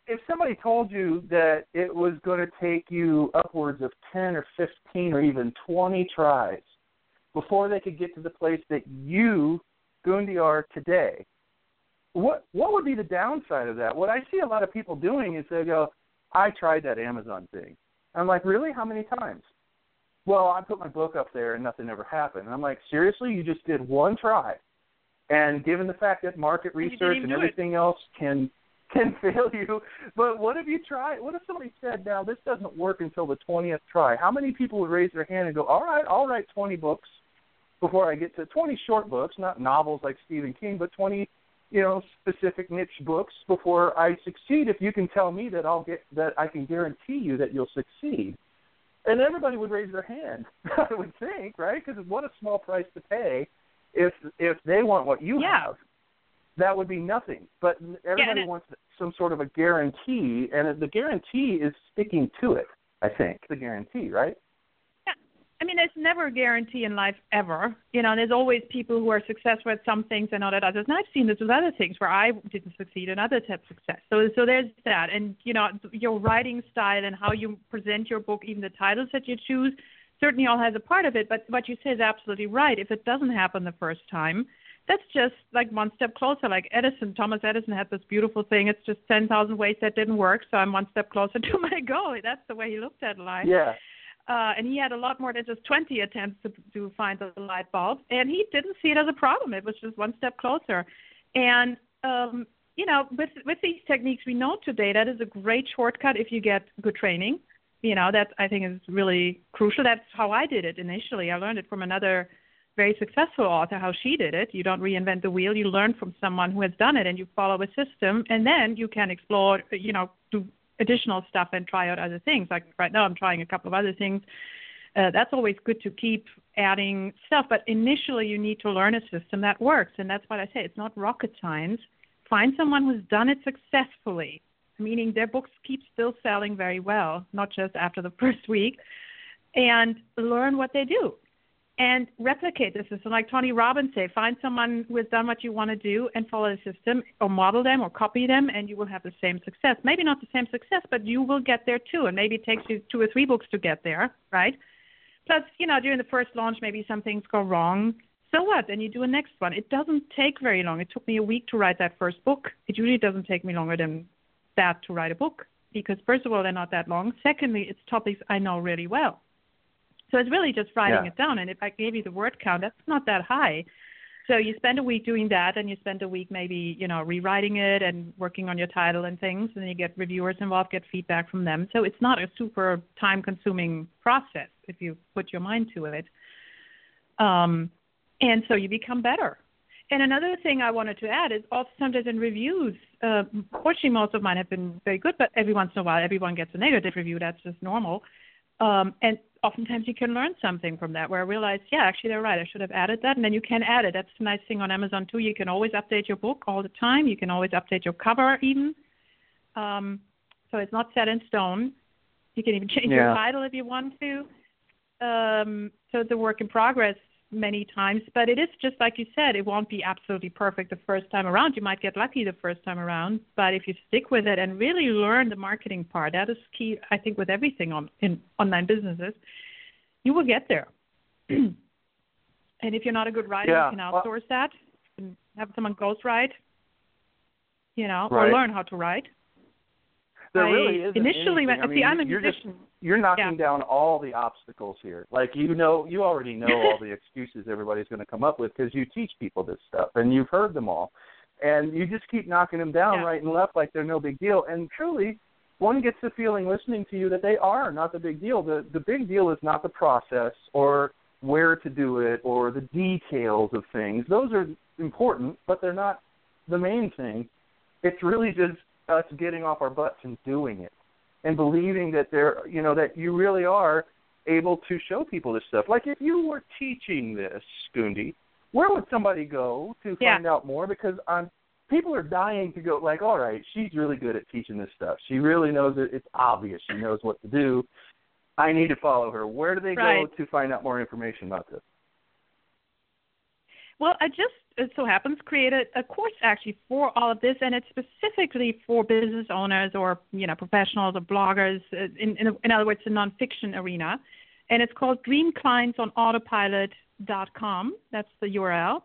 if somebody told you that it was going to take you upwards of 10 or 15 or even 20 tries before they could get to the place that you, Gundi, are today, What would be the downside of that? What I see a lot of people doing is they go, I tried that Amazon thing. I'm like, really? How many times? Well, I put my book up there and nothing ever happened. And I'm like, seriously? You just did one try. And given the fact that market research and everything else can fail you, but what if you try? What if somebody said, now, this doesn't work until the 20th try? How many people would raise their hand and go, all right, I'll write 20 books before I get to 20 short books, not novels like Stephen King, but 20, you know, specific niche books before I succeed if you can tell me that I can guarantee you that you'll succeed. And everybody would raise their hand, I would think, right? Because what a small price to pay if they want what you have. That would be nothing. But everybody wants some sort of a guarantee, and the guarantee is sticking to it, I think, the guarantee, right? Yeah. I mean, there's never a guarantee in life ever. You know, there's always people who are successful at some things and not at others. And I've seen this with other things where I didn't succeed and others had success. So there's that. And, you know, your writing style and how you present your book, even the titles that you choose, certainly all has a part of it. But what you say is absolutely right. If it doesn't happen the first time, that's just like one step closer. Like Edison, Thomas Edison had this beautiful thing. It's just 10,000 ways that didn't work, so I'm one step closer to my goal. That's the way he looked at life. Yeah. And he had a lot more than just 20 attempts to find the light bulb, and he didn't see it as a problem. It was just one step closer. And, you know, with these techniques we know today, that is a great shortcut if you get good training. You know, that I think is really crucial. That's how I did it initially. I learned it from another very successful author, how she did it. You don't reinvent the wheel. You learn from someone who has done it, and you follow a system, and then you can explore, you know, do additional stuff and try out other things. Like right now I'm trying a couple of other things. That's always good to keep adding stuff, but initially you need to learn a system that works, and that's what I say. It's not rocket science. Find someone who's done it successfully, meaning their books keep still selling very well, not just after the first week, and learn what they do. And replicate the system. Like Tony Robbins say, find someone who has done what you want to do and follow the system, or model them or copy them, and you will have the same success. Maybe not the same success, but you will get there too. And maybe it takes you 2 or 3 books to get there, right? Plus, you know, during the first launch, maybe some things go wrong. So what? Then you do a next one. It doesn't take very long. It took me a week to write that first book. It usually doesn't take me longer than that to write a book because, first of all, they're not that long. Secondly, it's topics I know really well. So it's really just writing it down. And if I gave you the word count, that's not that high. So you spend a week doing that, and you spend a week maybe, you know, rewriting it and working on your title and things. And then you get reviewers involved, get feedback from them. So it's not a super time-consuming process if you put your mind to it. And so you become better. And another thing I wanted to add is also sometimes in reviews, fortunately most of mine have been very good, but every once in a while everyone gets a negative review. That's just normal. And oftentimes you can learn something from that where I realized, yeah, actually they're right. I should have added that. And then you can add it. That's the nice thing on Amazon too. You can always update your book all the time. You can always update your cover even. So it's not set in stone. You can even change your title if you want to. So it's a work in progress many times. But it is just like you said, it won't be absolutely perfect the first time around. You might get lucky the first time around. But if you stick with it and really learn the marketing part, that is key, I think, with everything in online businesses, you will get there. And if you're not a good writer, you can outsource that and have someone ghostwrite, you know, or learn how to write. There really is initially. I mean, I'm a musician. You're knocking down all the obstacles here. Like, you know, you already know all the excuses everybody's going to come up with because you teach people this stuff and you've heard them all, and you just keep knocking them down right and left like they're no big deal. And truly, one gets the feeling listening to you that they are not the big deal. The big deal is not the process or where to do it or the details of things. Those are important, but they're not the main thing. It's really just us getting off our butts and doing it, and believing that there, you know, that you really are able to show people this stuff. Like if you were teaching this, Gundi, where would somebody go to find out more? Because people are dying to go. Like, all right, she's really good at teaching this stuff. She really knows it. It's obvious. She knows what to do. I need to follow her. Where do they go to find out more information about this? Well, I just, it so happens, created a course actually for all of this, and it's specifically for business owners or, you know, professionals or bloggers, in other words, the nonfiction arena. And it's called DreamClientsOnAutopilot.com. That's the URL.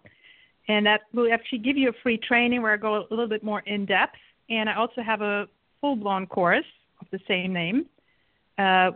And that will actually give you a free training where I go a little bit more in-depth. And I also have a full-blown course of the same name,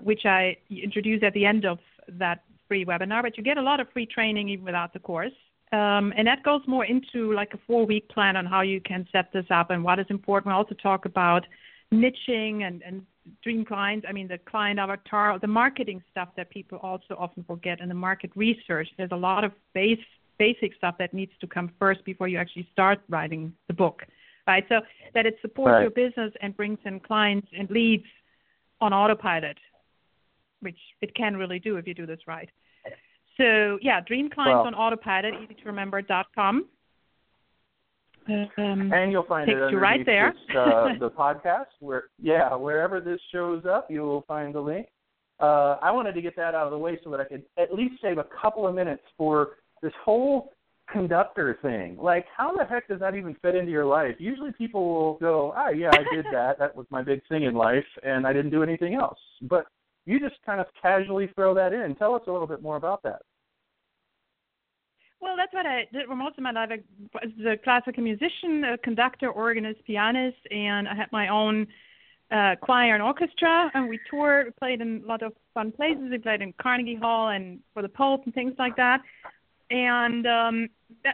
which I introduce at the end of that free webinar. But you get a lot of free training even without the course. And that goes more into like a 4-week plan on how you can set this up and what is important. We also talk about niching and dream clients. I mean, the client avatar, the marketing stuff that people also often forget, and the market research. There's a lot of basic stuff that needs to come first before you actually start writing the book, right? So that it supports your business and brings in clients and leads on autopilot, which it can really do if you do this right. So, yeah, DreamClientsOnAutopilot, easytoremember.com. And you'll find it underneath right there. This, the podcast. Wherever this shows up, you will find the link. I wanted to get that out of the way so that I could at least save a couple of minutes for this whole conductor thing. Like, how the heck does that even fit into your life? Usually people will go, oh, yeah, I did that. That was my big thing in life, and I didn't do anything else. But you just kind of casually throw that in. Tell us a little bit more about that. Well, that's what I did for most of my life. I was a classical musician, a conductor, organist, pianist, and I had my own choir and orchestra, and we toured. We played in a lot of fun places. We played in Carnegie Hall and for the Pope and things like that. And that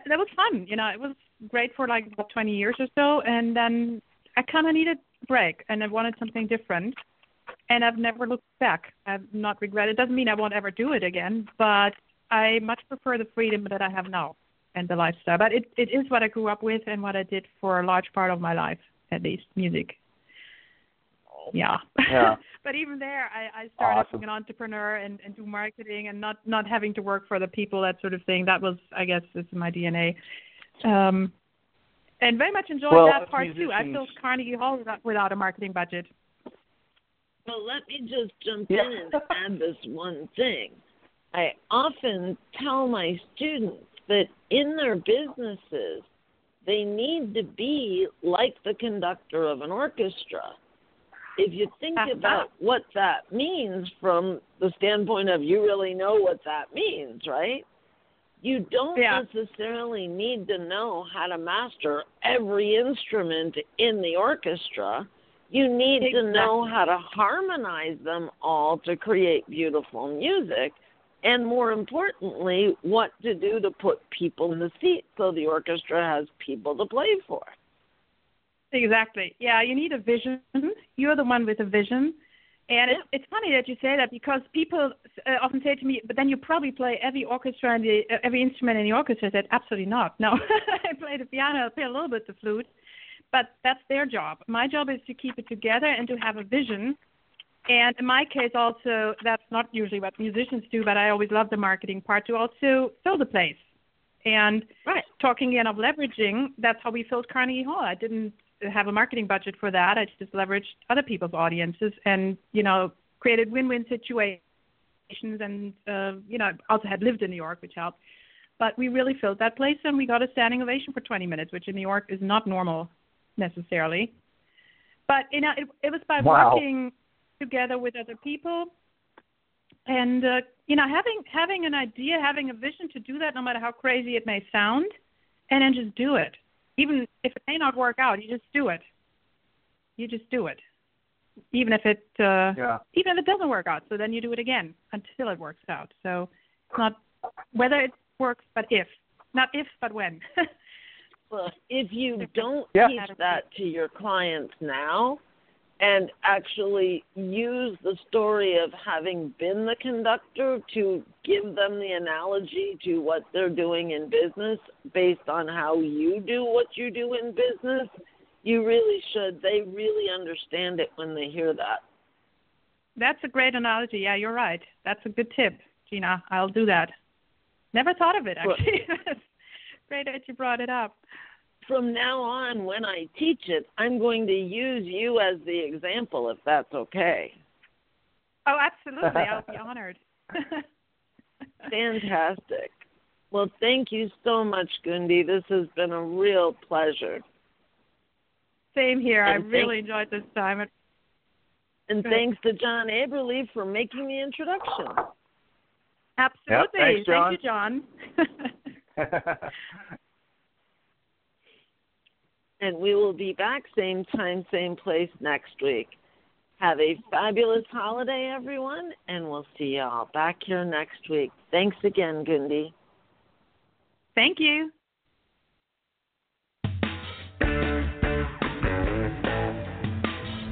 was fun. You know, it was great for like about 20 years or so, and then I kind of needed a break, and I wanted something different. And I've never looked back. I've not regretted. It doesn't mean I won't ever do it again, but I much prefer the freedom that I have now and the lifestyle. But it is what I grew up with and what I did for a large part of my life, at least, music. Yeah. But even there, I started being an entrepreneur and do marketing and not having to work for other people, that sort of thing. That was, I guess, is my DNA. And very much enjoyed that part, too. I built Carnegie Hall without a marketing budget. Well, let me just jump in and add this one thing. I often tell my students that in their businesses, they need to be like the conductor of an orchestra. If you think about what that means from the standpoint of you really know what that means, right? You don't necessarily need to know how to master every instrument in the orchestra. You need to know how to harmonize them all to create beautiful music, and more importantly, what to do to put people in the seat so the orchestra has people to play for. Exactly. Yeah, you need a vision. You're the one with a vision. And it's funny that you say that, because people often say to me, but then you probably play every orchestra and every instrument in the orchestra. I said, absolutely not. No, I play the piano, I play a little bit the flute. But that's their job. My job is to keep it together and to have a vision. And in my case also, that's not usually what musicians do, but I always love the marketing part, to also fill the place. And talking again of leveraging, that's how we filled Carnegie Hall. I didn't have a marketing budget for that. I just leveraged other people's audiences and, you know, created win-win situations. And, you know, I also had lived in New York, which helped. But we really filled that place, and we got a standing ovation for 20 minutes, which in New York is not normal necessarily. But you know, it was by working together with other people and you know, having an idea, having a vision to do that, no matter how crazy it may sound, and then just do it. Even if it may not work out, you just do it, even if it even if it doesn't work out. So then you do it again until it works out. So it's not whether it works, but if not if but when. Well, if you don't teach that to your clients now and actually use the story of having been the conductor to give them the analogy to what they're doing in business based on how you do what you do in business, you really should. They really understand it when they hear that. That's a great analogy. Yeah, you're right. That's a good tip, Gina. I'll do that. Never thought of it, actually. Well, great that you brought it up. From now on, when I teach it, I'm going to use you as the example, if that's okay. Oh, absolutely. I'll be honored. Fantastic. Well, thank you so much, Gundi. This has been a real pleasure. Same here. And I really enjoyed this time. And thanks to John Aberle for making the introduction. Absolutely. Yep, thanks, John. Thank you, John. and we will be back same time, same place next week. Have a fabulous holiday, everyone, and we'll see y'all back here next week. Thanks again, Gundi. Thank you.